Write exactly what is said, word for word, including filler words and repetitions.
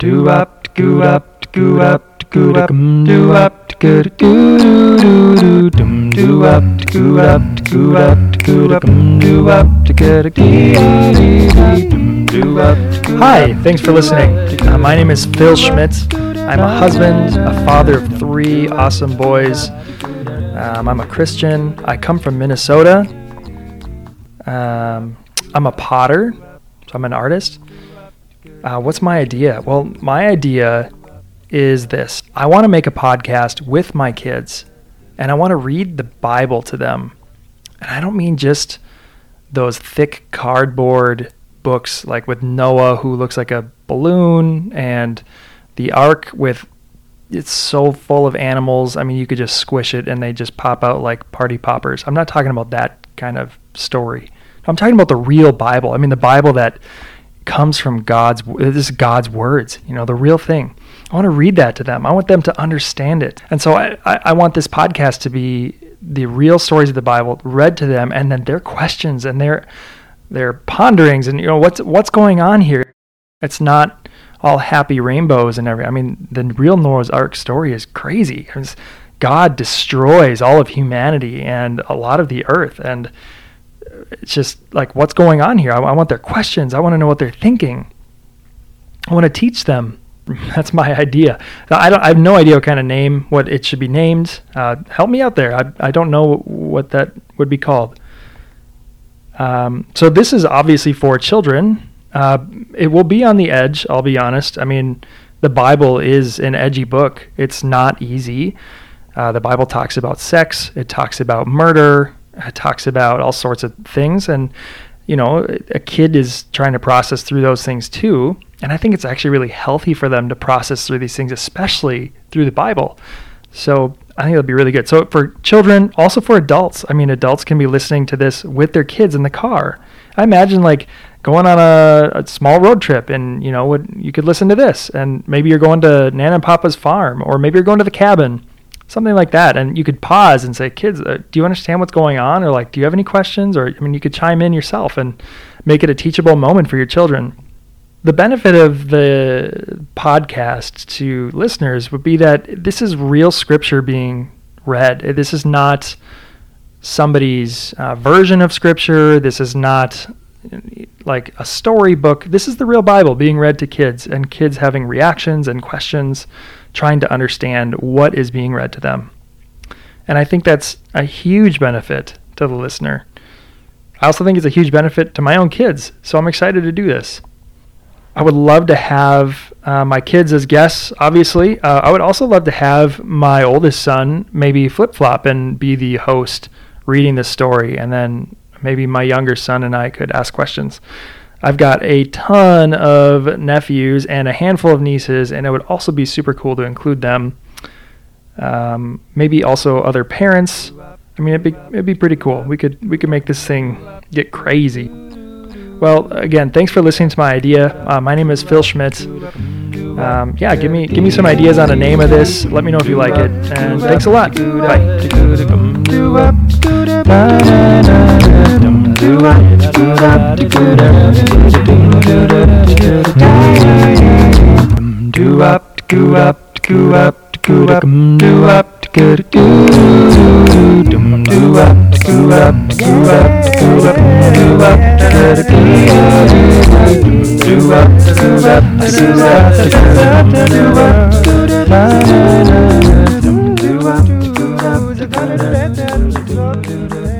do up, go up, go up, go up, do up, go do dum, do up, go up, go up, go up, do up, go do. Hi, thanks for listening. Uh, my name is Phil Schmidt. I'm a husband, a father of three awesome boys. Um, I'm a Christian. I come from Minnesota. Um, I'm a potter, so I'm an artist. Uh, what's my idea? Well, my idea is this. I want to make a podcast with my kids, and I want to read the Bible to them. And I don't mean just those thick cardboard books, like with Noah, who looks like a balloon, and the ark with, it's so full of animals. I mean, you could just squish it and they just pop out like party poppers. I'm not talking about that kind of story. I'm talking about the real Bible. I mean, the Bible that comes from God's, this is God's words, you know, the real thing. I want to read that to them. I want them to understand it. And so I, I, I want this podcast to be the real stories of the Bible read to them, and then their questions and their their ponderings and, you know, what's what's going on here. It's not all happy rainbows and everything. I mean, the real Noah's Ark story is crazy. It's, God destroys all of humanity and a lot of the earth, and it's just like, what's going on here? I, I want their questions. I want to know what they're thinking. I want to teach them. That's my idea. I don't. I have no idea what kind of name, what it should be named. Uh, help me out there. I I don't know what that would be called. Um, so this is obviously for children. Uh, it will be on the edge, I'll be honest. I mean, the Bible is an edgy book. It's not easy. Uh, the Bible talks about sex. It talks about murder. It talks about all sorts of things. And, you know, a kid is trying to process through those things too. And I think it's actually really healthy for them to process through these things, especially through the Bible. So I think it'll be really good. So for children, also for adults. I mean, adults can be listening to this with their kids in the car. I imagine, like, going on a, a small road trip, and, you know, would, you could listen to this, and maybe you're going to Nana and Papa's farm, or maybe you're going to the cabin, something like that. And you could pause and say, kids, uh, do you understand what's going on? Or, like, do you have any questions? Or, I mean, you could chime in yourself and make it a teachable moment for your children. The benefit of the podcast to listeners would be that this is real scripture being read. This is not somebody's uh, version of scripture. This is not like a storybook. This is the real Bible being read to kids, and kids having reactions and questions, trying to understand what is being read to them. And I think that's a huge benefit to the listener. I also think it's a huge benefit to my own kids, so I'm excited to do this. I would love to have uh, my kids as guests, obviously. Uh, I would also love to have my oldest son maybe flip-flop and be the host reading the story, and then maybe my younger son and I could ask questions. I've got a ton of nephews and a handful of nieces, and it would also be super cool to include them. Um, maybe also other parents. I mean, it'd be, it'd be pretty cool. We could, we could make this thing get crazy. Well, again, thanks for listening to my idea. Uh, my name is Phil Schmidt. Um, yeah, give me give me some ideas on a name of this. Let me know if you like it. And thanks a lot. Bye.